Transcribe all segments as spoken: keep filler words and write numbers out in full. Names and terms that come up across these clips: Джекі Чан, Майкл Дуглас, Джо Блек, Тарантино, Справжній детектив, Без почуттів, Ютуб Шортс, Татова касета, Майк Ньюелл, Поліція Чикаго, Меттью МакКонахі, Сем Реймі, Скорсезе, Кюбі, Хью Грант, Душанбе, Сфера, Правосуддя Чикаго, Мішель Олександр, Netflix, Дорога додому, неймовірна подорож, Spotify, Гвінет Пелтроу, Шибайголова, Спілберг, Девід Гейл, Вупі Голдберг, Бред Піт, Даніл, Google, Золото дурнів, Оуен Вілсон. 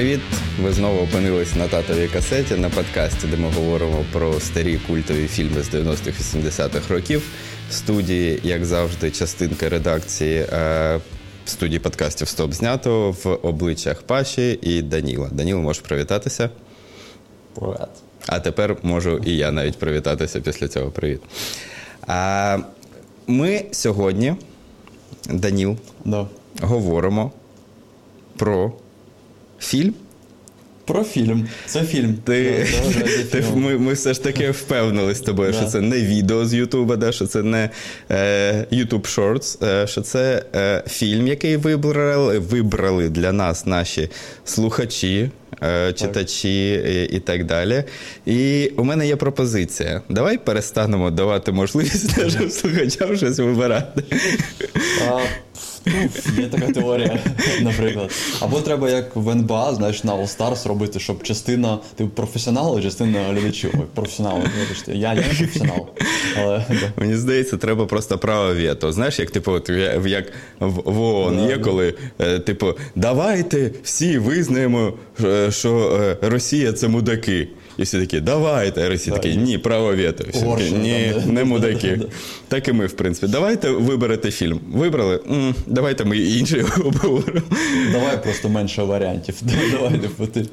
Привіт! Ви знову опинились на татовій касеті, на подкасті, де ми говоримо про старі культові фільми з дев'яностих-вісімдесятих років. В студії, як завжди, частинка редакції е, студії подкастів «Стоп знято» в обличчях Паші і Даніла. Даніл, можеш привітатися? Привіт. А тепер можу і я навіть привітатися після цього. Привіт. А, ми сьогодні, Даніл, да. говоримо про... Фільм? Про фільм. Це фільм. Ти, да, ти, фільм. Ми, ми все ж таки впевнились з тобою, да. що це не відео з Ютуба, да, що це не е, Ютуб Шортс, е, що це е, фільм, який вибрали, вибрали для нас наші слухачі, е, читачі і, і так далі. І у мене є пропозиція. Давай перестанемо давати можливість нашим слухачам щось вибирати. А... Є така теорія, наприклад. Або треба, як в ен бе а, знаєш, на All Stars робити, щоб частина, ти професіонал, частина глядачів. Професіонал, я, я не професіонал. Але, да. Мені здається, треба просто право вето. Знаєш, як типу, як в ООН є, коли, типу, давайте всі визнаємо, що Росія – це мудаки. І всі такі, давайте, Росія такі, ні, право вето. Всі такі, ні, не мудаки. Так і ми, в принципі. Давайте виберете фільм. Вибрали? М-м, давайте ми інший обговоримо. Давай просто менше варіантів. Давай, ти,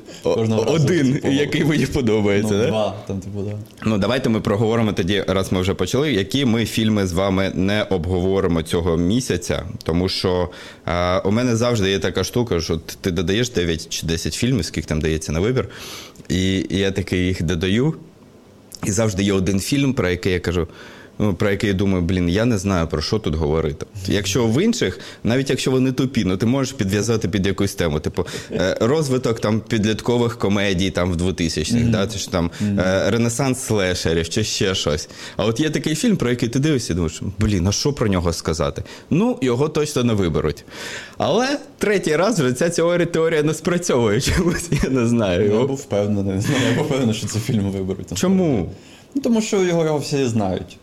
один, який мені подобається. Ну, да? Два, там, типу, да. Ну, давайте ми проговоримо тоді, раз ми вже почали, які ми фільми з вами не обговоримо цього місяця. Тому що а, у мене завжди є така штука, що ти додаєш дев'ять чи десять фільмів, скільки там дається на вибір. І, і я таки їх додаю. І завжди є один фільм, про який я кажу, ну, про який я думаю, блін, я не знаю, про що тут говорити. Якщо в інших, навіть якщо вони тупі, ну ти можеш підв'язати під якусь тему. Типу, розвиток там підліткових комедій там, в двотисячних, mm-hmm. да? Чи там mm-hmm. ренесанс слешерів, чи ще щось. А от є такий фільм, про який ти дивишся і думаєш, блін, а що про нього сказати? Ну, його точно не виберуть. Але третій раз вже ця теорія не спрацьовує чомусь, я не знаю. Я був впевнений, не знаю, я був впевнений, що цей фільм виберуть. Чому? Ну, тому що його, його всі знають.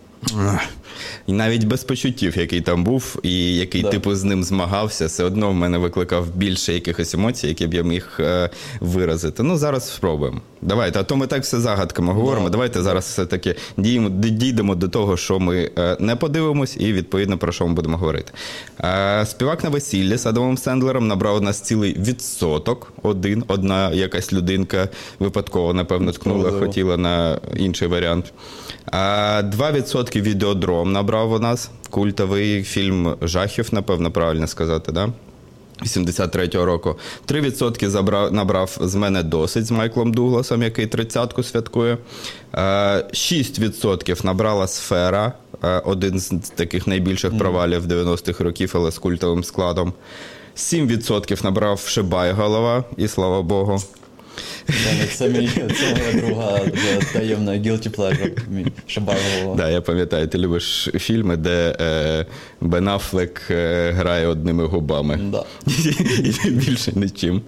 І навіть «Без почуттів», який там був, і який, да. типу, з ним змагався, все одно в мене викликав більше якихось емоцій, які б я міг е, виразити. Ну, зараз спробуємо. Давайте, а то ми так все загадками говоримо. Да. Давайте зараз все-таки діймо, дійдемо до того, що ми е, не подивимось, і, відповідно, про що ми будемо говорити. Е, «Співак на весіллі» з Адамом Сендлером набрав у нас цілий відсоток. Один, одна якась людинка випадково, напевно, ткнула, хотіла на інший варіант. А два відсотки «Відеодром» набрав у нас. Культовий фільм жахів, напевно, правильно сказати, да? вісімдесят третього року. Три відсотки набрав «З мене досить» з Майклом Дугласом, який тридцятку святкує. Шість відсотків набрала «Сфера». Один з таких найбільших провалів дев'яностих років, але з культовим складом. Сім відсотків набрав «Шибайголова», і слава Богу. Це моя друга таємна guilty pleasure Шибайголова. Так, я пам'ятаю, ти любиш фільми, де Бен Аффлек грає одними губами. І більше нічим.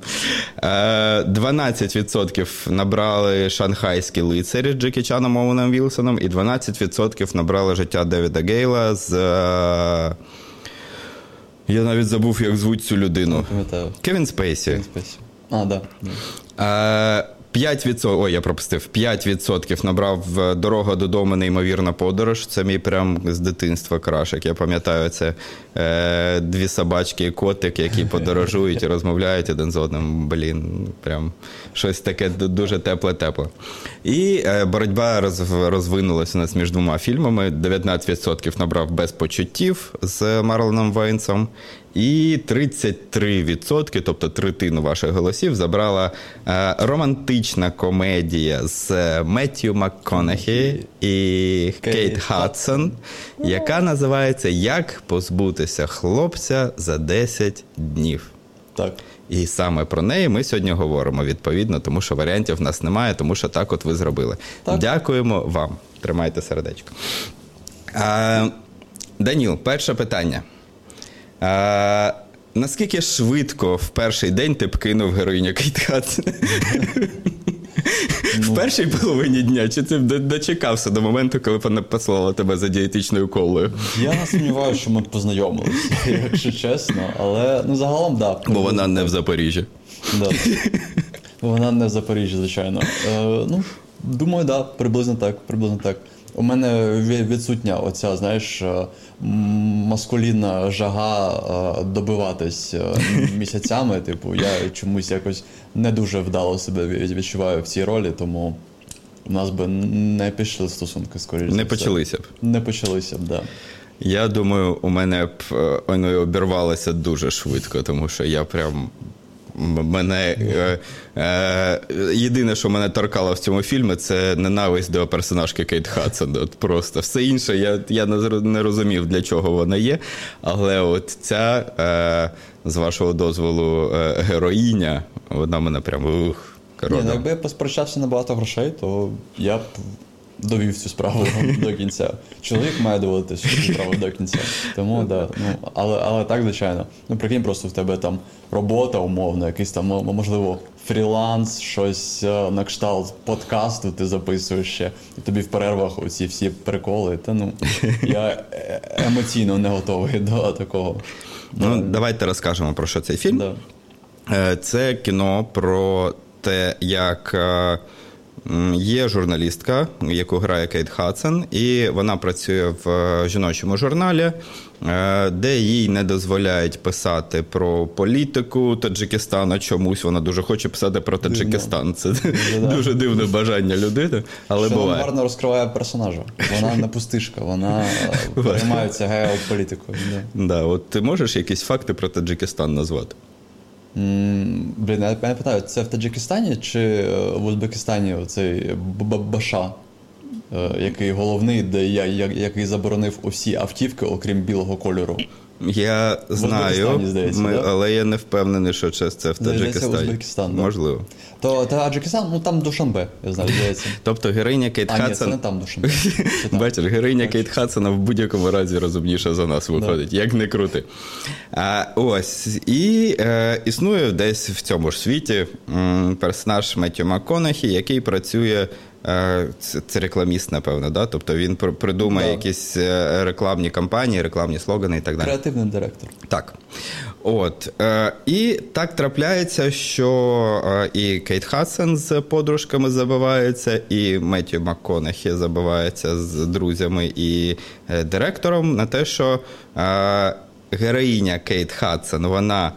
дванадцять відсотків набрали «Шанхайські лицарі» з Джекі Чаном, Оуеном Вілсоном. І дванадцять відсотків набрали «Життя Девіда Гейла» з... Я навіть забув, як звуть цю людину. Кевін Спейсі. Кевін Спейсі. А, да. п'ять відсотків, ой, я пропустив, п'ять відсотків набрав «Дорога додому, неймовірна подорож». Це мій прям з дитинства крашик. Я пам'ятаю, це е, дві собачки і котик, які подорожують і розмовляють один з одним. Блін, прям щось таке дуже тепле-тепле. І е, боротьба роз, розвинулася у нас між двома фільмами. дев'ятнадцять відсотків набрав «Без почуттів» з Марленом Вайнсом. І тридцять три відсотки, тобто третину ваших голосів, забрала е, романтична комедія з Меттью МакКонахі і Кейт Хадсон, яка називається «Як позбутися хлопця за десять днів». Так. І саме про неї ми сьогодні говоримо, відповідно, тому що варіантів в нас немає, тому що так от ви зробили. Так. Дякуємо вам. Тримайте сердечко. Е, Даніл, перше питання. А, наскільки швидко в перший день ти б кинув героїню Кейт Хадсон? В першій половині дня? Чи ти дочекався до моменту, коли вона послала тебе за дієтичною колою? Я не сумніваюся, що ми познайомилися, якщо чесно. Але, ну, загалом, так. Бо вона не в Запоріжжі. Вона не в Запоріжжі, звичайно. Е, ну, думаю, да, приблизно так, приблизно так. У мене відсутня оця, знаєш, маскулінна жага добиватись місяцями. Типу, я чомусь якось не дуже вдало себе відчуваю в цій ролі, тому у нас би не пішли стосунки, скоріше. Не почалися б. Не почалися б, так. Да. Я думаю, у мене б воно обірвалося дуже швидко, тому що я прям... Мене, е, е, єдине, що мене торкало в цьому фільмі, це ненависть до персонажки Кейт Хадсон. От просто все інше я, я не розумів, для чого вона є. Але от ця, е, з вашого дозволу, е, героїня, вона мене прямо... Ух, корона. Ні, ну, якби я посперечався на багато грошей, то я б довів цю справу до кінця. Чоловік має доводити цю справу до кінця. Тому, да, ну, але, але так, звичайно. Ну, прикинь, просто в тебе там робота умовно, якийсь там, можливо, фріланс, щось на кшталт подкасту ти записуєш ще, і тобі в перервах оці всі приколи. Та, ну, я емоційно не готовий до такого. Ну, давайте розкажемо, про що цей фільм. Да. Це кіно про те, як... Є журналістка, яку грає Кейт Хадсон, і вона працює в жіночому журналі, де їй не дозволяють писати про політику Таджикистану чомусь. Вона дуже хоче писати про Таджикистан. Це дивно. Дуже дивне бажання людини, але що буває. Вона гарно розкриває персонажа. Вона не пустишка, вона займається геополітикою. Да. Да, от ти можеш якісь факти про Таджикистан назвати? Блін, я не питаю, це в Таджикистані чи в Узбекистані оцей Баша, який головний, де я, який заборонив усі автівки, окрім білого кольору? Я знаю, здається, ми, але я не впевнений, що це в Таджикистані. Да. Можливо. То Таджикистан, ну там Душанбе, я знаю, здається. Тобто героїня Кейт Хадсон... А, ні, це не там Душанбе. Бачиш, героїня Кейт Хадсона в будь-якому разі розумніша за нас виходить, як не крути. А, ось, і е, існує десь в цьому ж світі м, персонаж Меттью МакКонахі, який працює... Це рекламіст, напевно, да? Тобто він придумає да. якісь рекламні кампанії, рекламні слогани і так далі. Креативний директор. Так. От. І так трапляється, що і Кейт Хадсон з подружками забивається, і Меттью МакКонахі забивається з друзями і директором на те, що героїня Кейт Хадсон, вона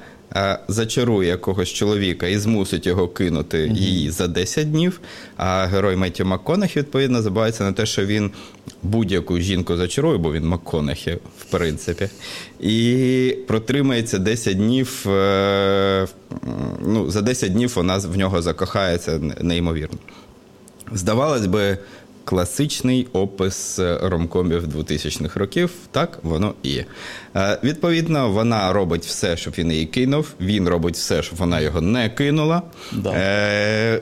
зачарує якогось чоловіка і змусить його кинути mm-hmm. її за десять днів, а герой Меттью МакКонахі, відповідно, забувається на те, що він будь-яку жінку зачарує, бо він МакКонахі, в принципі, і протримається десять днів, ну, за десять днів вона в нього закохається неймовірно. Здавалось би, класичний опис ромкомів двотисячних років, так воно і є. Відповідно, вона робить все, щоб він її кинув, він робить все, щоб вона його не кинула. Да.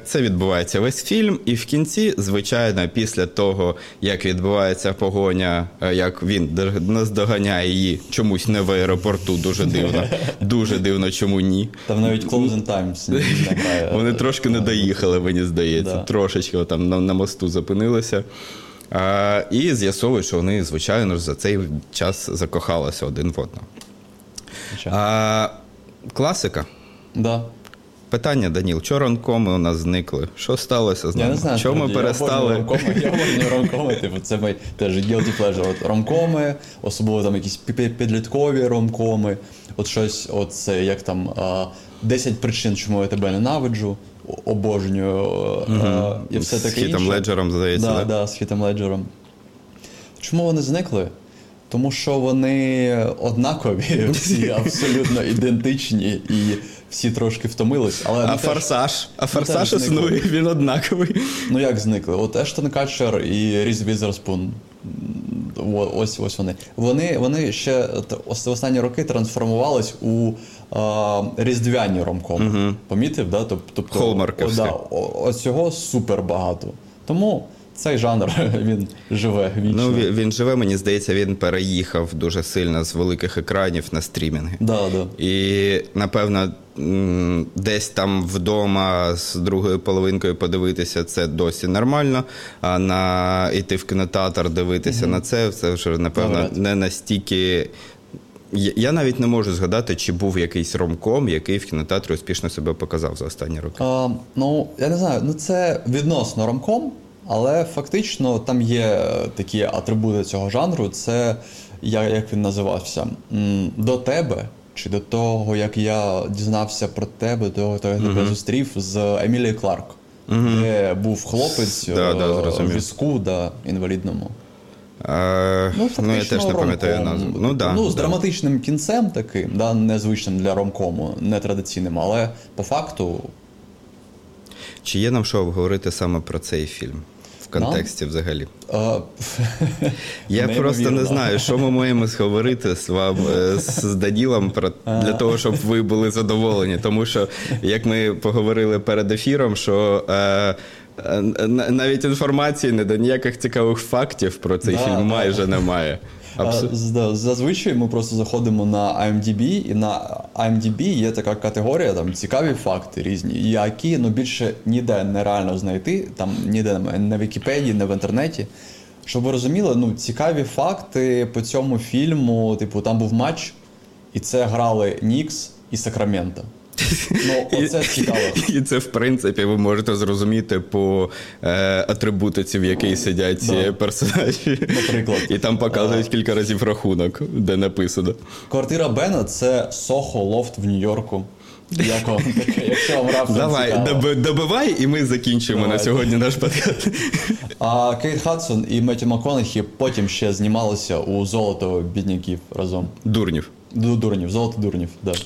Це відбувається весь фільм, і в кінці, звичайно, після того, як відбувається погоня, як він наздоганяє її чомусь не в аеропорту, дуже дивно, дуже дивно, чому ні. Там навіть Closing Times. Вони трошки не доїхали, мені здається, трошечки там на мосту зупинилися. А, і з'ясовують, що вони, звичайно ж, за цей час закохалися один в одного. А, класика. Да. Питання, Даніл, чого ранкоми у нас зникли? Що сталося з нами? Чого ми перестали? Я обожнюю ромкоми, типу, це мій теж guilty pleasure. От ромкоми, особливо там якісь підліткові ромкоми, от щось, от це як там десять причин, чому я тебе ненавиджу. Обожнюю mm-hmm. і все таке інше. З Хітом Леджером, здається. Так, да, да, з Хітом Леджером. Чому вони зникли? Тому що вони однакові, всі абсолютно ідентичні і всі трошки втомились. Але а форсаж? Теж, а форсаж існує, він однаковий. Ну як зникли? От Ештон Катчер і Різ Візерспун. Ось, ось вони. вони. Вони ще останні роки трансформувались у а, різдвяні ромкоми. Угу. Помітив? Да? Тобто, Холмарківські. Да, ось цього супер багато. Тому цей жанр, він живе вічно. Ну, він, він живе, мені здається, він переїхав дуже сильно з великих екранів на стрімінги. Да, да. І, напевно, десь там вдома з другою половинкою подивитися, це досі нормально, а на йти в кінотеатр дивитися mm-hmm. на це, це вже, напевно, Добре. не настільки... Я навіть не можу згадати, чи був якийсь ромком, який в кінотеатрі успішно себе показав за останні роки. Е, ну, я не знаю, ну це відносно ромком, але фактично там є такі атрибути цього жанру. Це, як він називався, «До тебе», чи «До того, як я дізнався про тебе, до того, як я тебе зустрів» з Емілією Кларк, mm-hmm. де був хлопець да, да, в візку да, інвалідному. А, ну, ну, я теж не пам'ятаю назву. Ну, да, ну, з да. драматичним кінцем таким, да, незвичним для ромкому, нетрадиційним, але по факту... Чи є нам що обговорити саме про цей фільм? В контексті нам? Взагалі. А, я просто не знаю, що ми маємо сговорити з вами, з Данілом, про, для того, щоб ви були задоволені. Тому що, як ми поговорили перед ефіром, що... Е, навіть інформації не до ніяких цікавих фактів про цей да, фільм майже да. немає. Абсу... Зазвичай ми просто заходимо на ай ем ді бі, і на ай ем ді бі є така категорія, там цікаві факти різні, які ну, більше ніде нереально знайти, там ніде на Вікіпедії, не в інтернеті. Щоб ви розуміли, ну, цікаві факти по цьому фільму, типу, там був матч, і це грали Нікс і Сакраменто. Ну, оце цікаво. І це, в принципі, ви можете зрозуміти по е, атрибутиці, в якій сидять ці да. персонажі. Наприклад. І там показують а... кілька разів рахунок, де написано. Квартира Бена – це Сохо-лофт в Нью-Йорку. Як вам таке? Якщо вам раптом Давай, цікаво. Добивай, і ми закінчимо Давай. на сьогодні наш подкаст. А Кейт Хадсон і Меттью МакКонахі потім ще знімалися у «Золото бідняків» разом. Дурнів. Дурнів, «Золото дурнів», так. Да.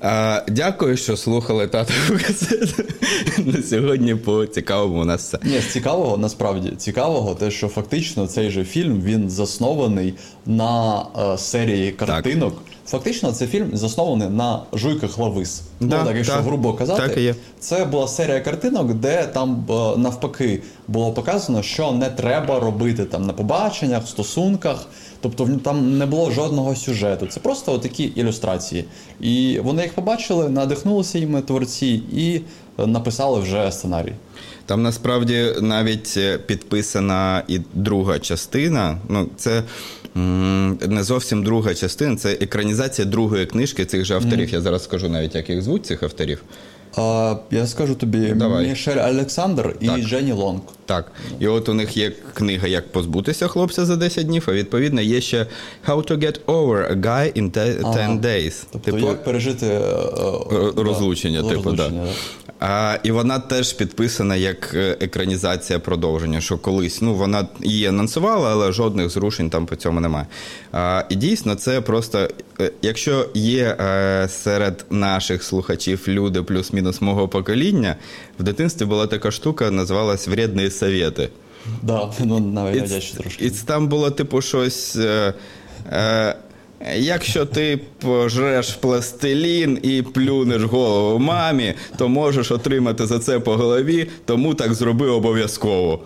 А, дякую, що слухали татову касету. На сьогодні по цікавому у нас все. Ні, з цікавого, насправді, цікавого, те, що фактично цей же фільм, він заснований на е, серії картинок. Так. Фактично, цей фільм заснований на жуйках лавис. Да, ну, так, якщо так, грубо казати. Так і є. Це була серія картинок, де там е, навпаки було показано, що не треба робити там на побаченнях, стосунках. Тобто там не було жодного сюжету. Це просто такі ілюстрації. І вони їх побачили, надихнулися їм творці і написали вже сценарій. Там насправді навіть підписана і друга частина. Ну, це м- не зовсім друга частина, це екранізація другої книжки цих же авторів. Mm. Я зараз скажу навіть, як їх звуть, цих авторів. А, я скажу тобі, Давай. Мішель Олександр і так. Дженні Лонг. Так. І от у них є книга «Як позбутися хлопця за десять днів», а відповідно є ще «How to get over a guy in ten days». Тобто типу, як пережити розлучення. Да, типу, розлучення да. Да. А, і вона теж підписана як екранізація продовження, що колись ну, вона її анонсувала, але жодних зрушень там по цьому немає. А, і дійсно це просто, якщо є е, серед наших слухачів люди плюс-мінус мого покоління, в дитинстві була така штука, називалась «Вредні совєти». Да, ну, навіть я ще трошки. І там було типу щось... Е, е, Якщо ти пожреш пластилін і плюнеш голову мамі, то можеш отримати за це по голові, тому так зроби обов'язково.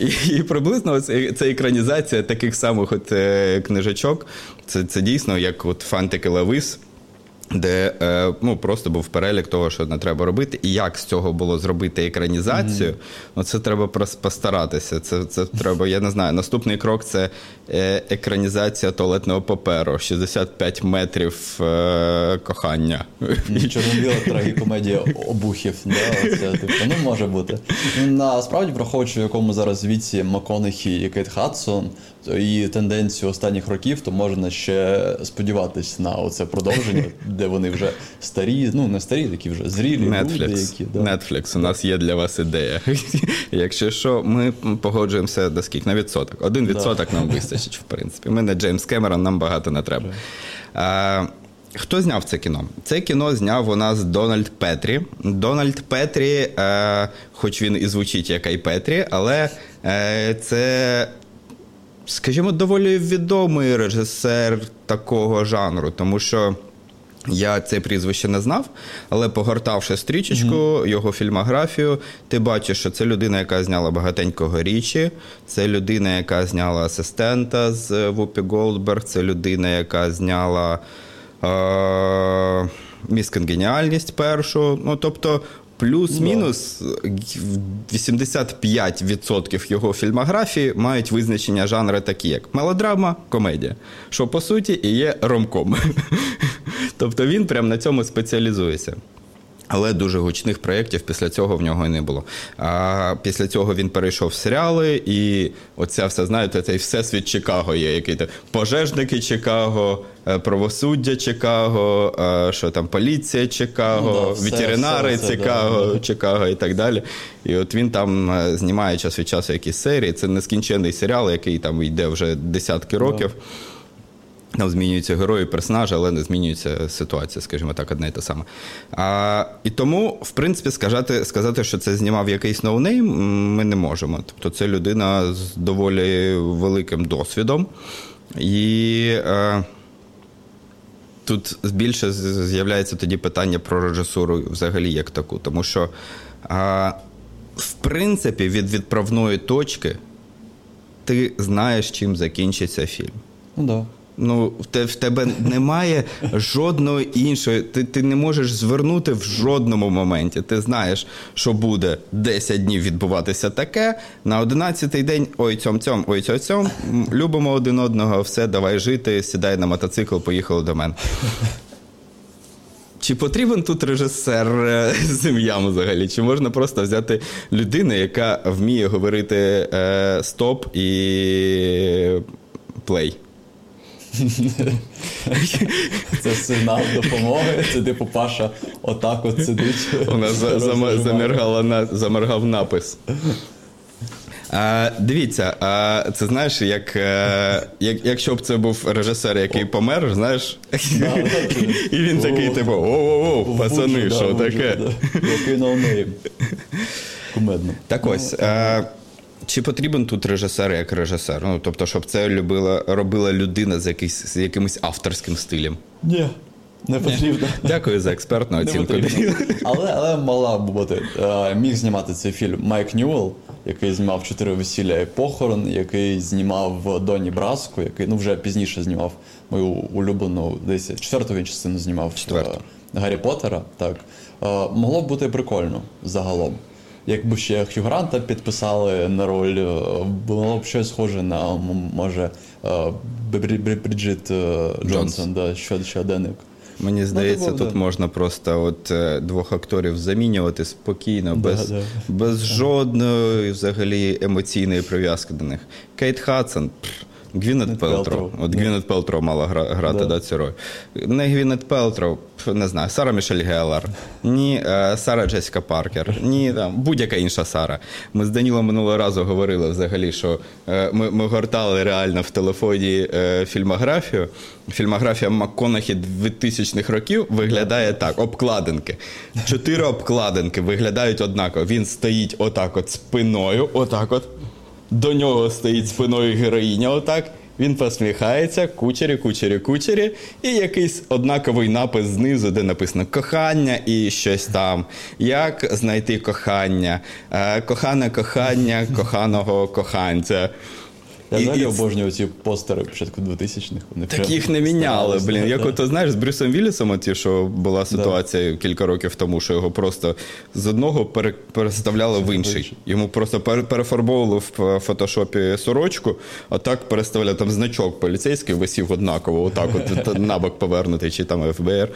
І, і приблизно це, це екранізація таких самих от, е, книжечок. Це, це дійсно як от фантики лавис, де е, ну, просто був перелік того, що не треба робити. І як з цього було зробити екранізацію, mm-hmm. ну, це треба постаратися. Це, це треба, я не знаю, наступний крок – це екранізація туалетного паперу. шістдесят п'ять метрів е, кохання. Чорно-біла трагікомедія обухів. Да? Оце, типу, ну, може бути. Насправді, враховуючи, в якому зараз віці МакКонахі і Кейт Хадсон, і тенденцію останніх років, то можна ще сподіватись на оце продовження, де вони вже старі, ну не старі, такі вже зрілі Netflix. люди. Які, да. Netflix, у нас є для вас ідея. Якщо що, ми погоджуємося до скільки? На відсоток. Один відсоток да. нам вистачить, в принципі. Ми не Джеймс Кемерон, нам багато не треба. А, хто зняв це кіно? Це кіно зняв у нас Дональд Петрі. Дональд Петрі, а, хоч він і звучить як Ай Петрі, але а, це... Скажімо, доволі відомий режисер такого жанру, тому що я це прізвище не знав, але погортавши стрічечку, mm-hmm. його фільмографію, ти бачиш, що це людина, яка зняла багатенького Річі, це людина, яка зняла асистента з Вупі Голдберг, це людина, яка зняла е- міс Конгеніальність першу, ну тобто Плюс-мінус вісімдесят п'ять відсотків його фільмографії мають визначення жанру такі, як мелодрама, комедія, що, по суті, і є ромком. Тобто він прямо на цьому спеціалізується. Але дуже гучних проєктів після цього в нього і не було. А після цього він перейшов в серіали, і оце все, знаєте, цей всесвіт Чикаго є, який там пожежники Чикаго, правосуддя Чикаго, що там, поліція Чикаго, ну, да, ветеринари Чикаго, да, да. Чикаго і так далі. І от він там знімає час від часу якісь серії. Це нескінченний серіал, який там йде вже десятки років. Да. Там змінюються герої, персонажі, але не змінюється ситуація, скажімо так, одне і те саме. А, і тому, в принципі, сказати, сказати, що це знімав якийсь ноунейм, ми не можемо. Тобто це людина з доволі великим досвідом. І а, тут більше з'являється тоді питання про режисуру взагалі як таку. Тому що, а, в принципі, від відправної точки ти знаєш, чим закінчиться фільм. Ну, да. Ну, в тебе немає жодної іншої, ти, ти не можеш звернути в жодному моменті. Ти знаєш, що буде десять днів відбуватися таке, на одинадцятий день, ой, цьом-цьом, ой, цьом-цьом, любимо один одного, все, давай жити, сідай на мотоцикл, поїхали до мене. Чи потрібен тут режисер з ім'ям взагалі? Чи можна просто взяти людину, яка вміє говорити е, «стоп» і «плей»? Це сигнал допомоги. Це типу Паша отак от сидить. У нас замергала, замергав напис. А, дивіться, а, це знаєш, як, а, як, якщо б це був режисер, який помер, знаєш, і він такий типу, о-о-о, пацани, що таке? Який ноунейм. Кумедно. Так ось. Чи потрібен тут режисер як режисер? Ну, тобто, щоб це любила, робила людина з, якийсь, з якимось авторським стилем? Ні, не потрібно. Ні. Дякую за експертну оцінку. Але, але мала б бути. Міг знімати цей фільм Майк Ньюелл, який знімав «Чотири весілля і похорон», який знімав «Донні Браску», який, ну, вже пізніше знімав мою улюблену, десь четверту він частину знімав «Гаррі Поттера». Так. Могло б бути прикольно загалом. Якби ще Хью Гранта підписали на роль, було б щось схоже на, може, Бріджит Джонсон, да, щоденник. Мені здається, ну, тут можна просто от двох акторів замінювати спокійно, да, без, да. без жодної взагалі емоційної прив'язки до них. Кейт Хадсон, Гвінет Пелтроу. От Гвінет Пелтроу мала гра, грати да. Да, цю роль. Не Гвінет Пелтроу, не знаю, Сара Мішель Геллар, ні е, Сара Джесіка Паркер, ні там, будь-яка інша Сара. Ми з Данілом минулого разу говорили взагалі, що е, ми, ми гортали реально в телефоні е, фільмографію. Фільмографія МакКонахі двотисячних років виглядає так, обкладинки. Чотири обкладинки виглядають однаково. Він стоїть отак от спиною, отак от. До нього стоїть спиною героїня отак, він посміхається, кучері, кучері, кучері, і якийсь однаковий напис знизу, де написано «кохання» і щось там. Як знайти кохання? Кохане кохання, коханого коханця. Я і, далі і... обожнюю ці постери початку двотисячних. Вони так їх не міняли, блін. Як ото, знаєш, з Брюсом Віллісом, оті, що була ситуація да. кілька років тому, що його просто з одного пере... переставляли в інший. Йому просто пер... перефарбовували в фотошопі сорочку, а так переставляли. Там значок поліцейський висів однаково, отак от набок повернутий, чи там ФБР,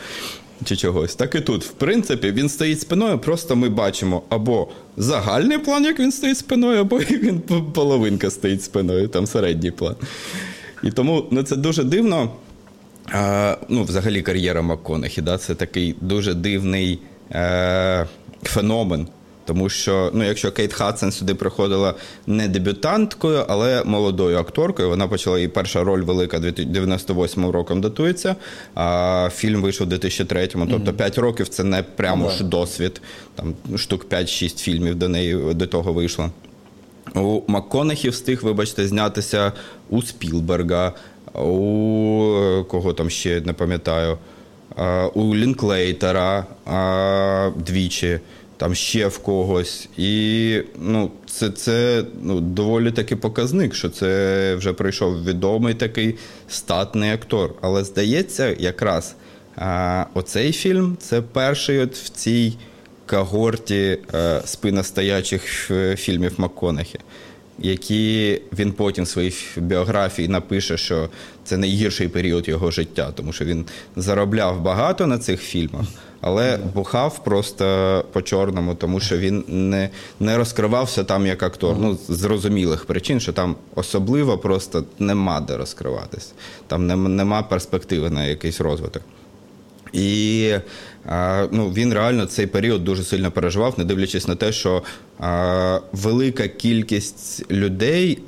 чи чогось. Так і тут, в принципі, він стоїть спиною, просто ми бачимо або загальний план, як він стоїть спиною, або як він половинка стоїть спиною, там середній план. І тому, ну, це дуже дивно. А, ну, взагалі, кар'єра МакКонахі, да, це такий дуже дивний е- феномен. Тому що, ну, якщо Кейт Хадсон сюди приходила не дебютанткою, але молодою акторкою, вона почала, її перша роль велика дев'яносто восьмим роком датується, а фільм вийшов у дві тисячі третьому, тобто п'ять років це не прямо ж досвід, там штук п'ять-шість фільмів до неї до того вийшло. У МакКонахі встиг, вибачте, знятися у Спілберга, у кого там ще, не пам'ятаю, у Лінклейтера двічі. Там ще в когось. І, ну, це, це ну, доволі таки показник, що це вже прийшов відомий такий статний актор. Але, здається, якраз а, оцей фільм – це перший от в цій когорті е, спиностоячих фільмів МакКонахі, які він потім в своїй біографії напише, що це найгірший період його життя, тому що він заробляв багато на цих фільмах, але бухав просто по-чорному, тому що він не, не розкривався там як актор. Ну, з зрозумілих причин, що там особливо просто нема де розкриватись. Там нема перспективи на якийсь розвиток. І ну, він реально цей період дуже сильно переживав, не дивлячись на те, що а, велика кількість людей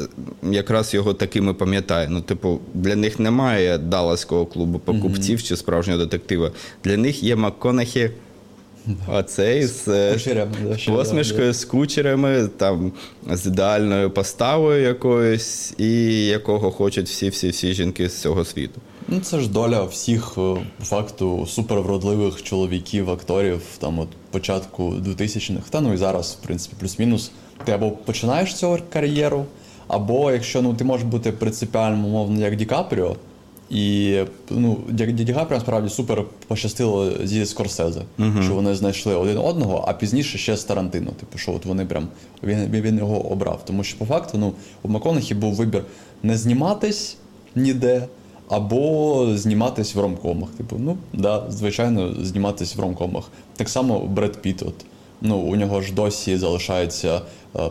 якраз його такими пам'ятає. Ну, типу, для них немає далласького клубу покупців mm-hmm. чи справжнього детектива. Для них є МакКонахі оцей з посмішкою, з кучерами, там, з ідеальною поставою якоюсь, і якого хочуть всі-всі-всі жінки з цього світу. Ну, це ж доля всіх, по факту, супервродливих чоловіків, акторів, там, от, початку двотисячних, та, ну, і зараз, в принципі, плюс-мінус. Ти або починаєш цю кар'єру, або, якщо, ну, ти можеш бути принципіальним, умовно, як Ді Капріо, і, ну, Ді, Ді Капріо, справді, супер пощастило зі Скорсезе, uh-huh. що вони знайшли один одного, а пізніше ще з Тарантино, типу, що от вони прям, він, він його обрав. Тому що, по факту, ну, у МакКонахі був вибір не зніматись ніде, або зніматись в ромкомах. Типу, ну, да, звичайно, зніматись в ромкомах. Так само Бред Піт. От, ну, у нього ж досі залишаються,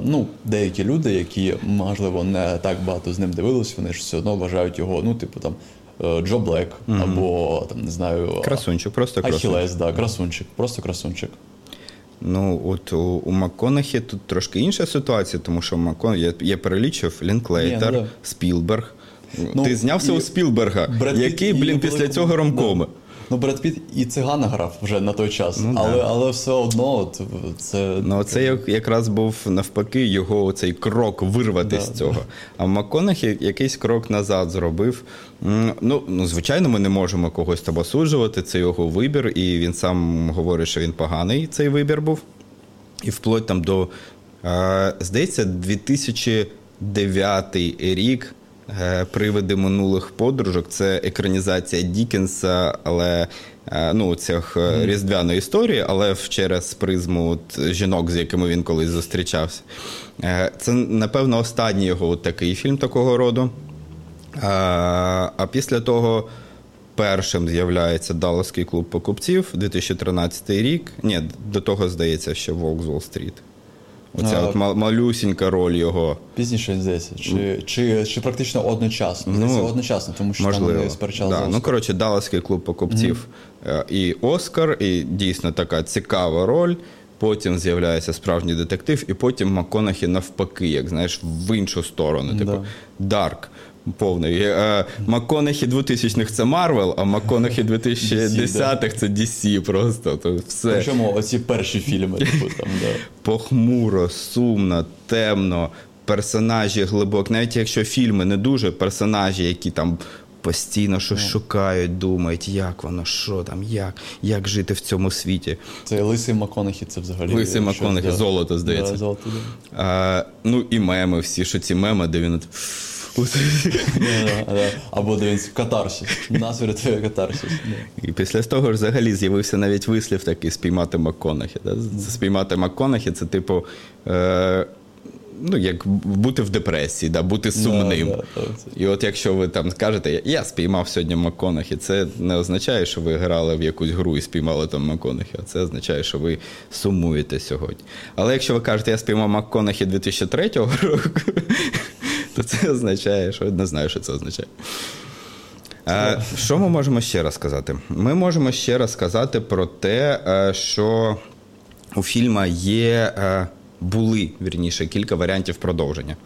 ну, деякі люди, які, можливо, не так багато з ним дивились, вони ж все одно вважають його, ну, типу, там, Джо Блек, mm-hmm. або, там, не знаю... Красунчик, просто Ахілес, красунчик. Ахілес, да, красунчик, просто красунчик. Ну, от у, у МакКонахі тут трошки інша ситуація, тому що у МакКонахі, я, я перелічив, Лінклейтер, yeah, yeah. Спілберг. Ну, ти знявся у Спілберга, Бред який, Піт, блін, після цього ромкоми. Ну, ну, Бред Піт і цигана грав вже на той час, ну, але, да. але все одно от, це... Ну, це як, якраз був навпаки його цей крок вирвати да, з цього. Да. А МакКонахі якийсь крок назад зробив. Ну, ну, звичайно, ми не можемо когось там осуджувати, це його вибір, і він сам говорить, що він поганий, цей вибір був. І вплоть там до, е, здається, дві тисячі дев'ятий рік, «Привиди минулих подорожок» – це екранізація Діккенса, але, ну, цих різдвяної історії, але через призму от, жінок, з якими він колись зустрічався. Це, напевно, останній його от такий фільм такого роду. А, а після того першим з'являється «Далласський клуб покупців», дві тисячі тринадцятий рік. Ні, до того, здається, ще «Волк з Уолл-стріт». Оця а, от малюсінька роль його. Пізніше, здається. Чи, чи, чи практично одночасно. Ну, це одночасно, тому що можливо. Там вони сперечали да. за Оскар. Ну, коротше, «Далласський клуб покупців» mm-hmm. і Оскар, і дійсно така цікава роль. Потім з'являється «Справжній детектив», і потім МакКонахі навпаки, як, знаєш, в іншу сторону. Типу, «Дарк» повний. МакКонахі двотисячних – це Марвел, а МакКонахі дві тисячі десятих – це Ді Сі просто. Все. Причому оці перші фільми. Типу, там, да. Похмуро, сумно, темно, персонажі глибокі. Навіть якщо фільми не дуже, персонажі, які там постійно щось yeah. шукають, думають, як воно, що там, як, як жити в цьому світі. Це лисий МакКонахі, це взагалі. Лисий МакКонахі, да. Золото, здається. Да, золото, да. А, ну і меми всі, що ці меми, де він... Або де він катарсис. Нас врятує катарсис. І після того ж взагалі з'явився навіть вислів такий «спіймати МакКонахі». «Спіймати МакКонахі» – це типу, ну, як бути в депресії, бути сумним. І от якщо ви там скажете «я спіймав сьогодні МакКонахі», це не означає, що ви грали в якусь гру і спіймали там МакКонахі, а це означає, що ви сумуєте сьогодні. Але якщо ви кажете «я спіймав МакКонахі дві тисячі третього року», то це означає, що не знаю, що це означає. А, що ми можемо ще раз сказати? Ми можемо ще раз сказати про те, що у фільма є, були, вірніше, кілька варіантів продовження.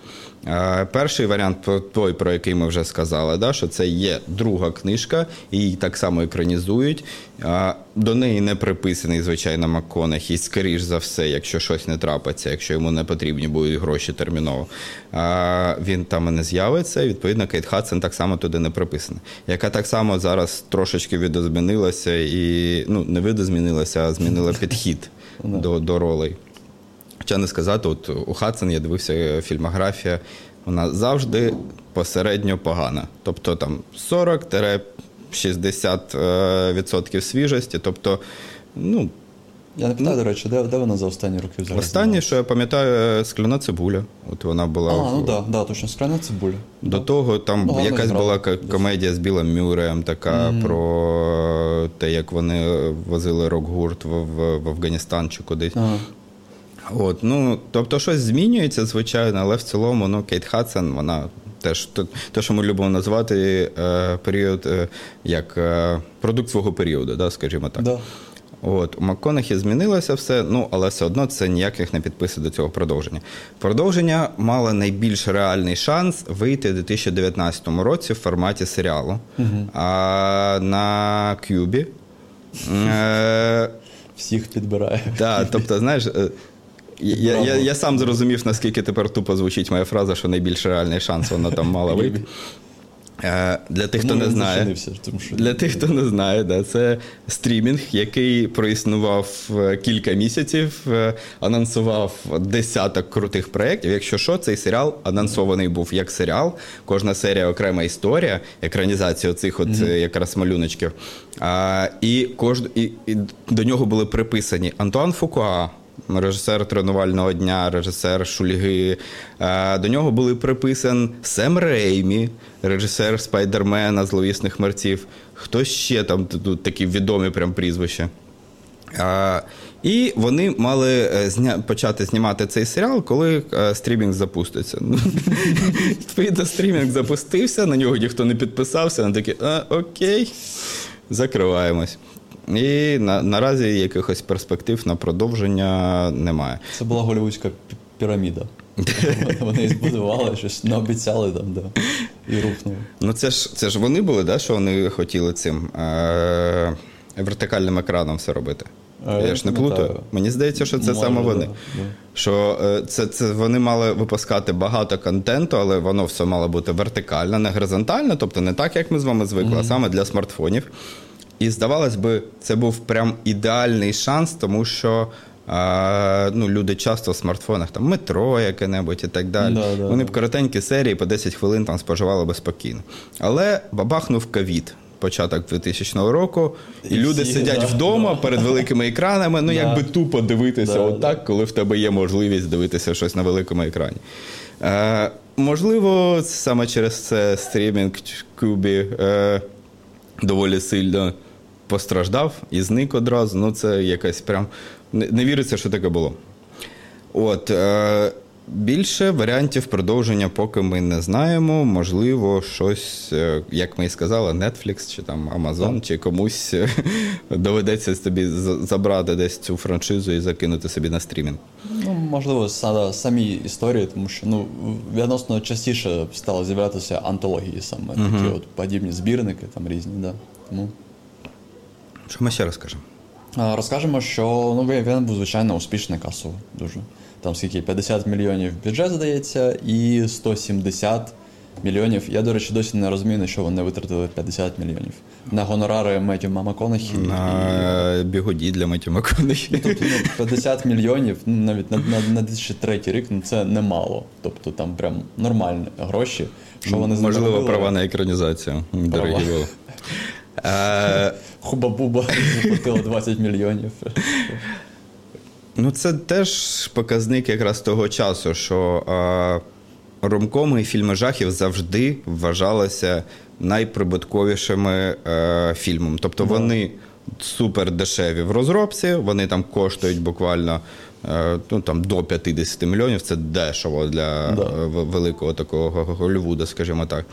А, перший варіант, той, про який ми вже сказали, да, що це є друга книжка, її так само екранізують. А, до неї не приписаний, звичайно, МакКонахі, скоріш за все, якщо щось не трапиться, якщо йому не потрібні будуть гроші терміново, а, він там і не з'явиться, відповідно, Кейт Хадсон так само туди не приписана, яка так само зараз трошечки відозмінилася і, ну, не відозмінилася, а змінила підхід до, до ролей. Хоча не сказати, от у Хадсон, я дивився, фільмографія, вона завжди посередньо погана. Тобто там сорок-шістдесят відсотків свіжості, тобто, ну, Я не питаю, до речі, де, де вона за останні роки взагалі? Останнє, що я пам'ятаю, «Скляна цибуля». От вона була. А, в... ну так, да, да, точно, «Скляна цибуля». До да. того там ну, якась була комедія з Білом Мюрреєм, така mm. про те, як вони возили рок-гурт в, в, в Афганістан чи кудись. Ага. От, ну, тобто щось змінюється, звичайно, але в цілому, ну, Кейт Хадсон, вона теж, те, що ми любимо назвати, е, період, е, як е, продукт свого періоду, да, скажімо так. Да. От, у МакКонахі змінилося все, ну, але все одно це ніяких не підписи до цього продовження. Продовження мало найбільш реальний шанс вийти у дві тисячі дев'ятнадцятому році в форматі серіалу. Угу. А на К'юбі. Е, Всіх підбирає. Так, тобто, знаєш... Я, я, я сам зрозумів, наскільки тепер тупо звучить моя фраза, що найбільш реальний шанс вона там мала вийти. Для тих, хто не знає, для тих, хто не знає, да, це стрімінг, який проіснував кілька місяців, анонсував десяток крутих проєктів. Якщо що, цей серіал анонсований був як серіал. Кожна серія окрема історія, екранізація цих от mm-hmm. якраз малюночків. А, і, кож... і, і до нього були приписані Антуан Фукуа, режисер «Тренувального дня», режисер «Шульги». До нього були приписан Сем Реймі, режисер «Спайдермена», «Зловісних мерців». Хто ще там, тут такі відомі прям прізвища. І вони мали почати знімати цей серіал, коли стрімінг запуститься. Відповідно, стрімінг запустився, на нього ніхто не підписався, вони такі, а, окей, закриваємось. І на, наразі якихось перспектив на продовження немає. Це була голівудська піраміда. Вони збудували щось, наобіцяли там, да, і рухнули. Ну це ж, це ж вони були, да, що вони хотіли цим е- вертикальним екраном все робити. Е- Я ж не плутаю. Та... Мені здається, що це Може, саме вони. Да, да. Що це, це вони мали випускати багато контенту, але воно все мало бути вертикально, не горизонтально, тобто не так, як ми з вами звикли, mm-hmm. а саме для смартфонів. І, здавалось би, це був прям ідеальний шанс, тому що е, ну, люди часто в смартфонах, там, метро яке-небудь і так далі. Да, да, вони б коротенькі серії по десять хвилин там споживали би спокійно. Але бабахнув ковід, початок двотисячного року, і, і люди всі, сидять да, вдома да. перед великими екранами, ну, да. якби тупо дивитися да, отак, да. коли в тебе є можливість дивитися щось на великому екрані. Е, можливо, саме через це стрімінг Кубі е, доволі сильно постраждав і зник одразу. Ну, це якась прям... Не віриться, що таке було. От. Більше варіантів продовження поки ми не знаємо. Можливо, щось, як ми і сказали, Netflix чи там Amazon, так. чи комусь доведеться собі забрати десь цю франшизу і закинути собі на стрімінг. Ну, можливо, самі історії, тому що, ну, відносно частіше стало з'являтися антології саме, угу. такі от подібні збірники, там різні, да. Тому... Що ми ще розкажемо? Розкажемо, що, ну, він був, звичайно, успішний касово, дуже. Там скільки, п'ятдесят мільйонів бюджет, здається, і сто сімдесят мільйонів. Я, до речі, досі не розумію, на що вони витратили п'ятдесят мільйонів. На гонорари Меттью МакКонахі. На і... бігуді для Меттью МакКонахі. Ну, тобто, ну, п'ятдесят мільйонів, ну, навіть на, на, на дві тисячі третій рік, ну, це немало. Тобто там прям нормальні гроші. Що вони Можливо, знамогили? Права на екранізацію. Дорогі були. Хуба-буба заплатила двадцять мільйонів. Ну, це теж показник якраз того часу, що е, ромкоми і фільми жахів завжди вважалися найприбутковішими е, фільмами. Тобто вони супер дешеві в розробці, вони там коштують буквально е, ну, там, до п'ятдесят мільйонів. Це дешево для да. великого такого Голлівуда, скажімо так.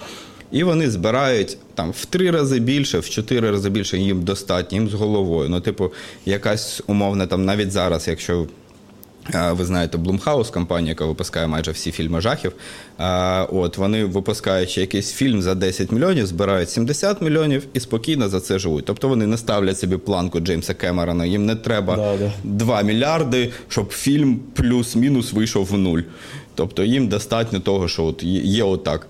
І вони збирають там в три рази більше, в чотири рази більше, їм достатньо, їм з головою. Ну, типу, якась умовна там навіть зараз, якщо ви знаєте, Blumhouse, компанія, яка випускає майже всі фільми жахів, от, вони, випускаючи якийсь фільм за десять мільйонів, збирають сімдесят мільйонів і спокійно за це живуть. Тобто вони не ставлять собі планку Джеймса Кемерона, їм не треба да, да. два мільярди, щоб фільм плюс-мінус вийшов в нуль. Тобто їм достатньо того, що от є отак.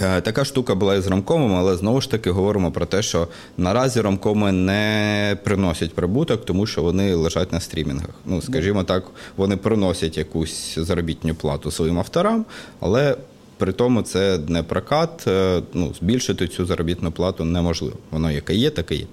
Така штука була і з ромкомом, але знову ж таки говоримо про те, що наразі ромкоми не приносять прибуток, тому що вони лежать на стрімінгах. Ну, скажімо так, вони приносять якусь заробітну плату своїм авторам, але при тому це не прокат, ну, збільшити цю заробітну плату неможливо. Воно яке є, таке є.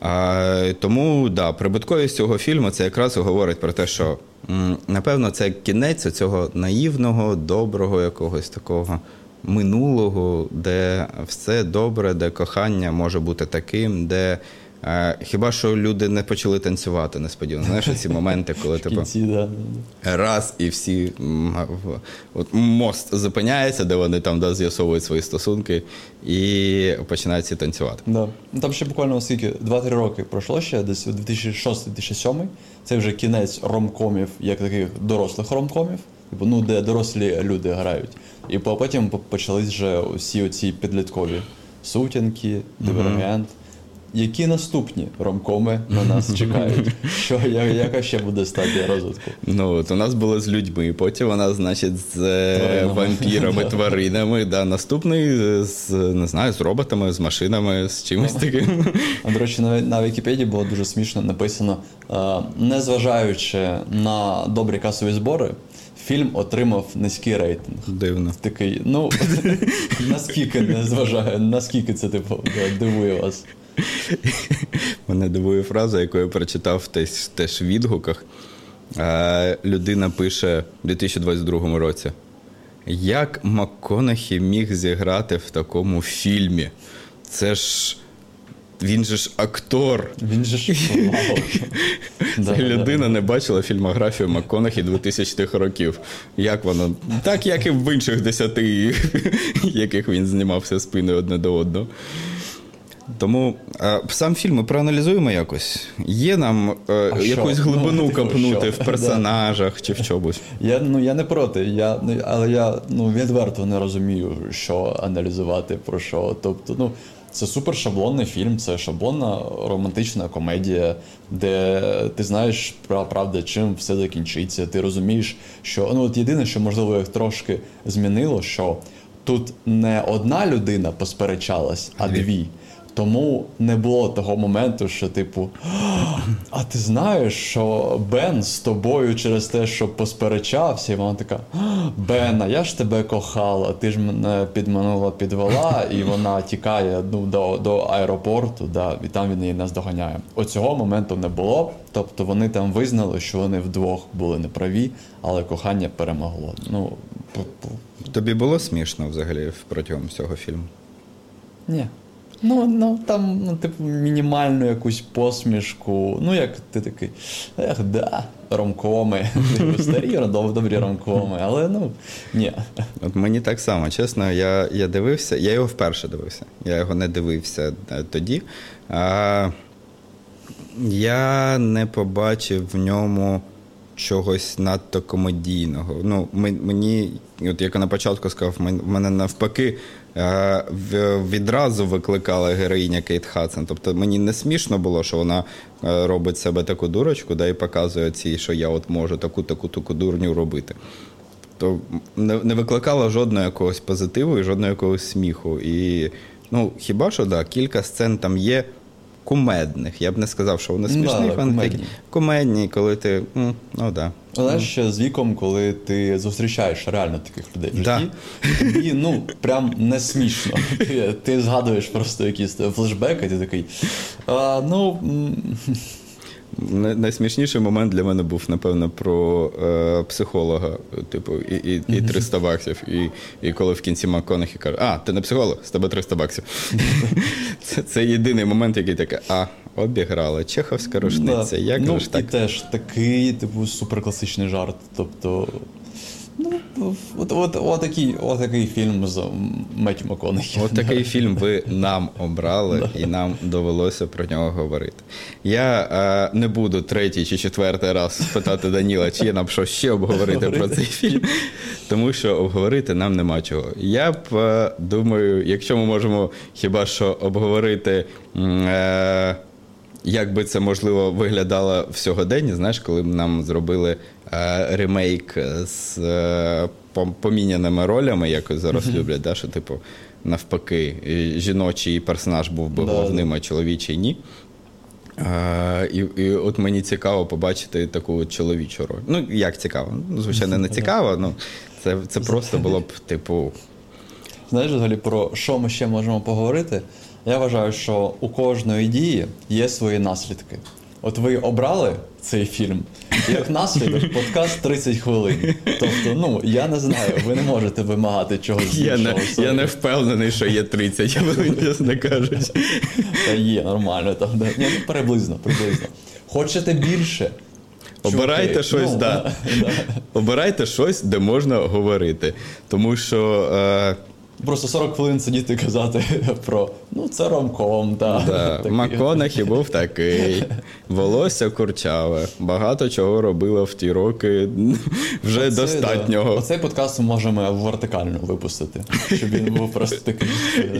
А, тому, да, прибутковість цього фільму, це якраз говорить про те, що, м, напевно, це кінець цього наївного, доброго якогось такого минулого, де все добре, де кохання може бути таким, де е, хіба що люди не почали танцювати несподівано. Знаєш, ці моменти, коли типу, кінці, да. раз і всі от, мост зупиняється, де вони там да, з'ясовують свої стосунки і починають всі танцювати. Да. Там ще буквально скільки, два-три роки пройшло ще, десь у дві тисячі шостий - дві тисячі сьомий. Це вже кінець ромкомів, як таких дорослих ромкомів. Ну, де дорослі люди грають. І потім почались вже усі оці підліткові сутінки, дивергент. Mm-hmm. Які наступні ромкоми на нас чекають? Що, я, яка ще буде стадія розвитку? Ну, от у нас було з людьми, потім вона, значить, з тваринами. Вампірами, тваринами. Да, наступний з, не знаю, з роботами, з машинами, з чимось таким. До речі, на, на Вікіпедії було дуже смішно написано, незважаючи на добрі касові збори, фільм отримав низький рейтинг. Дивно. Такий, ну, наскільки не зважаю, наскільки це, типу, дивує вас. Мене дивує фраза, яку я прочитав десь, теж в відгуках. А, людина пише у дві тисячі двадцять другому році. Як МакКонахі міг зіграти в такому фільмі? Це ж... Він же ж актор. Він же ж... Ця людина не бачила фільмографію МакКонахі двотисячних років. Як воно? Так, як і в інших десяти, яких він знімався спиною одне до одного. Тому а, сам фільм ми проаналізуємо якось. Є нам а, а якусь що? глибину ну, копнути що? в персонажах чи в чомусь? Я, ну, я не проти, я, але я ну, відверто не розумію, що аналізувати, про що. Тобто, ну, це супер шаблонний фільм, це шаблонна романтична комедія, де ти знаєш, правда, чим все закінчиться. Ти розумієш, що ну, от єдине, що можливо їх трошки змінило, що тут не одна людина посперечалась, а дві. дві. Тому не було того моменту, що типу, а ти знаєш, що Бен з тобою через те, що посперечався, і вона така, Бена, я ж тебе кохала, ти ж мене підманула, підвела, і вона тікає ну, до, до аеропорту, да, і там він її наздоганяє. Оцього моменту не було, тобто вони там визнали, що вони вдвох були неправі, але кохання перемогло. Ну, тобі було смішно взагалі протягом всього фільму? Ні. Ну, ну, там, ну, типу, мінімальну якусь посмішку, ну, як ти такий, ех, да, ромкоми, старі, добрі ромкоми, але, ну, ні. От мені так само, чесно, я, я дивився, я його вперше дивився, я його не дивився тоді, а я не побачив в ньому чогось надто комедійного. Ну, мені, от як я на початку сказав, в мене навпаки відразу викликала героїня Кейт Хадсон. Тобто мені не смішно було, що вона робить себе таку дурочку, да, і показує цій, що я от можу таку-таку-таку дурню робити. Тобто не викликала жодного якогось позитиву і жодного якогось сміху. І, ну, хіба що, да, кілька сцен там є кумедних. Я б не сказав, що вони смішні. Кумедні. кумедні, коли ти... Ну, так. Да. Але ще з віком, коли ти зустрічаєш реально таких людей в житті, да. тобі, ну, прям не смішно. Ти, ти згадуєш просто якісь флешбеки, ти такий, а, ну... Найсмішніший момент для мене був, напевно, про е, психолога, типу, і, і, і триста баксів. І, і коли в кінці МакКонахі каже, а, ти не психолог, з тебе триста баксів. Це, це єдиний момент, який такий, а, обіграла, чеховська рушниця, да. як ну, ж так? Ну, і теж такий, типу, суперкласичний жарт, тобто... Ну, от, от, от, такий, от такий фільм з Меттю МакКонахі. От такий фільм ви нам обрали, і нам довелося про нього говорити. Я е, не буду третій чи четвертий раз питати Даніла, чи є нам що ще обговорити про цей фільм, тому що обговорити нам нема чого. Я б е, думаю, якщо ми можемо хіба що обговорити... Е, Як би це, можливо, виглядало в сьогоденні, знаєш, коли нам зробили е, ремейк з е, поміняними ролями, якось зараз mm-hmm. люблять, да? Що, типу, навпаки, жіночий персонаж був би да, головним, да. а чоловічий – ні. Е, і, і от мені цікаво побачити таку чоловічу роль. Ну, як цікаво? Ну, звичайно, не цікаво, але це, це просто було б, типу... знаєш, взагалі, про що ми ще можемо поговорити, я вважаю, що у кожної дії є свої наслідки. От ви обрали цей фільм, і як наслідок подкаст тридцять хвилин. Тобто, ну, я не знаю, ви не можете вимагати чогось я іншого. Не, я не впевнений, що є тридцять хвилин, чесно кажучи. Та є, нормально. Там, да. Ні, ну, приблизно, приблизно. Хочете більше? Обирайте, чути, щось, ну, да. Да. Обирайте щось, де можна говорити. Тому що... Е... Просто сорок хвилин сидіти і казати про, ну, це ромком, так. Да. Да. МакКонахі був такий, волосся курчаве, багато чого робила в ті роки, вже оце, достатнього. Да. Оцей подкаст ми можемо вертикально випустити, щоб він був просто такий.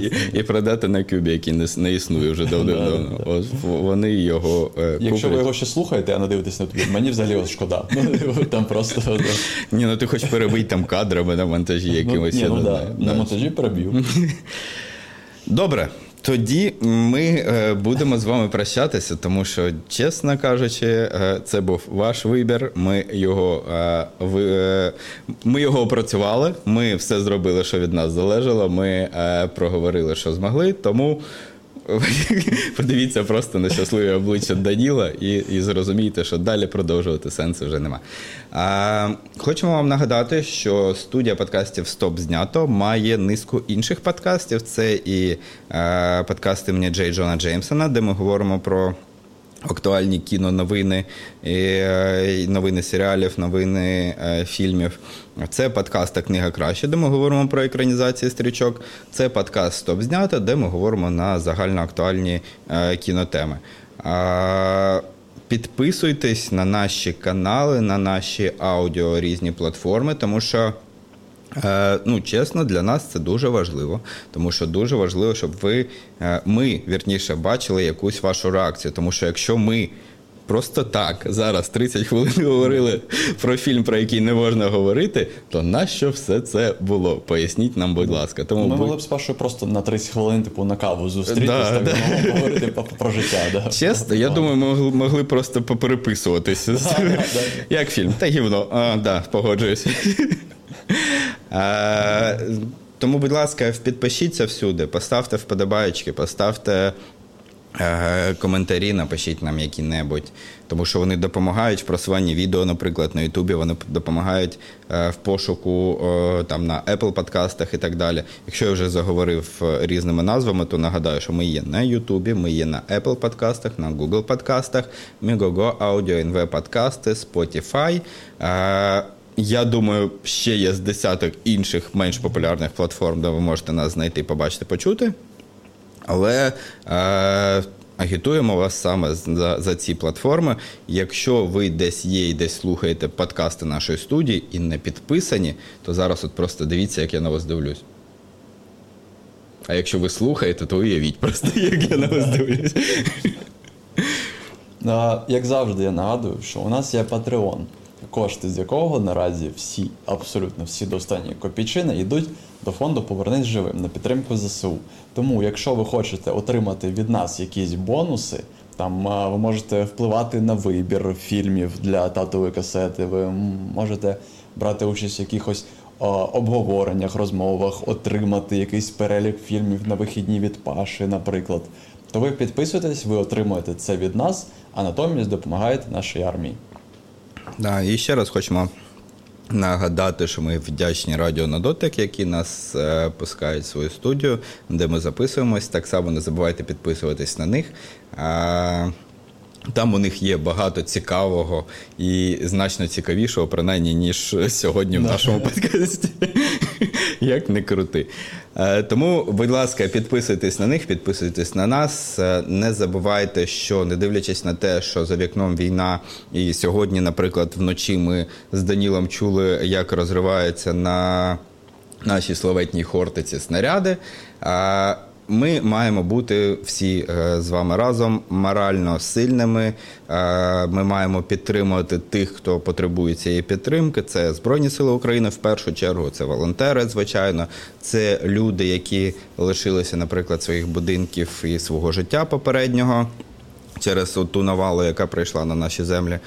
І, і продати на Кюбі, який не, не існує вже давно-давно. Да, да. Вони його е, куплять. Якщо ви його ще слухаєте, а не дивитесь на тобі, мені взагалі ось шкода. Там просто... Да. Ні, ну ти хоч перебий там кадрами на монтажі якимось. Ну, ні, ну так, на монтажі переб'ю. Добре, тоді ми е, будемо з вами прощатися, тому що, чесно кажучи, е, це був ваш вибір, ми його, е, ви, е, ми його опрацювали, ми все зробили, що від нас залежало, ми е, проговорили, що змогли, тому подивіться просто на щасливе обличчя Даніла і, і зрозумійте, що далі продовжувати сенсу вже нема. А, хочемо вам нагадати, що студія подкастів «Стоп знято» має низку інших подкастів. Це і а, подкаст імені Джей Джона Джеймсона, де ми говоримо про актуальні кіноновини, новини серіалів, новини фільмів. Це подкаст «Та книга краще», де ми говоримо про екранізації стрічок. Це подкаст «Стоп знято», де ми говоримо на загальноактуальні кінотеми. Підписуйтесь на наші канали, на наші аудіо різні платформи, тому що, ну, чесно, для нас це дуже важливо, тому що дуже важливо, щоб ви, ми, вірніше, бачили якусь вашу реакцію, тому що якщо ми просто так зараз тридцять хвилин говорили про фільм, про який не можна говорити, то нащо все це було? Поясніть нам, будь ласка. Тому ми могли б з Пашою просто на тридцять хвилин типу на каву зустрітися, да, да. Могли говорити про, про життя. Да. Чесно, я думаю, ми могли, могли просто попереписуватися. Да, да, да. Як фільм? Та гівно. А, да, погоджуюсь. А, тому, будь ласка, підпишіться всюди, поставте вподобайки, поставте е, коментарі, напишіть нам які-небудь, тому що вони допомагають в просуванні відео, наприклад, на Ютубі, вони допомагають е, в пошуку е, там, на Apple подкастах і так далі. Якщо я вже заговорив різними назвами, то нагадаю, що ми є на Ютубі, ми є на Apple подкастах, на Google подкастах, Мігого, Аудіо, ен ве подкасти, Spotify. Е, Я думаю, ще є з десяток інших менш популярних платформ, де ви можете нас знайти, побачити, почути. Але е- агітуємо вас саме за, за ці платформи. Якщо ви десь є і десь слухаєте подкасти нашої студії і не підписані, то зараз от просто дивіться, як я на вас дивлюсь. А якщо ви слухаєте, то уявіть просто, як я на вас дивлюсь. Як завжди, я нагадую, що у нас є Patreon. Кошти, з якого наразі всі, абсолютно всі до останньої копійчини йдуть до фонду «Повернись живим» на підтримку ЗСУ. Тому, якщо ви хочете отримати від нас якісь бонуси, там ви можете впливати на вибір фільмів для татової касети, ви можете брати участь в якихось обговореннях, розмовах, отримати якийсь перелік фільмів на вихідні від Паші, наприклад, то ви підписуєтесь, ви отримуєте це від нас, а натомість допомагаєте нашій армії. Да, і ще раз хочемо нагадати, що ми вдячні Радіо на дотик, які нас е, пускають в свою студію, де ми записуємось. Так само не забувайте підписуватись на них. Е, там у них є багато цікавого і значно цікавішого, принаймні, ніж сьогодні в нашому подкасті. Як не крути. Тому, будь ласка, підписуйтесь на них, підписуйтесь на нас. Не забувайте, що, не дивлячись на те, що за вікном війна, і сьогодні, наприклад, вночі ми з Данілом чули, як розриваються на нашій славетній Хортиці снаряди, ми маємо бути всі з вами разом морально сильними. Ми маємо підтримувати тих, хто потребує цієї підтримки. Це Збройні Сили України в першу чергу, це волонтери, звичайно. Це люди, які лишилися, наприклад, своїх будинків і свого життя попереднього. через ту навалу, яка прийшла на наші землі.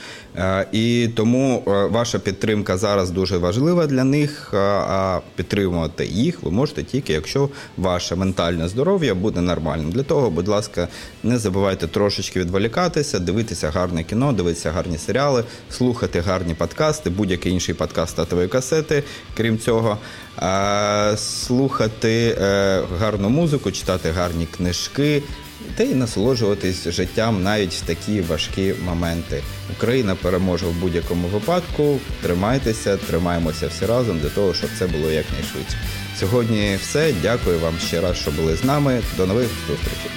І тому ваша підтримка зараз дуже важлива для них, а підтримувати їх ви можете тільки, якщо ваше ментальне здоров'я буде нормальним. Для того, будь ласка, не забувайте трошечки відволікатися, дивитися гарне кіно, дивитися гарні серіали, слухати гарні подкасти, будь-який інший подкаст татової касети, крім цього, слухати гарну музику, читати гарні книжки, та й насолоджуватись життям навіть в такі важкі моменти. Україна переможе в будь-якому випадку. Тримайтеся, тримаємося всі разом для того, щоб це було якнайшвидше. Сьогодні все. Дякую вам ще раз, що були з нами. До нових зустрічей.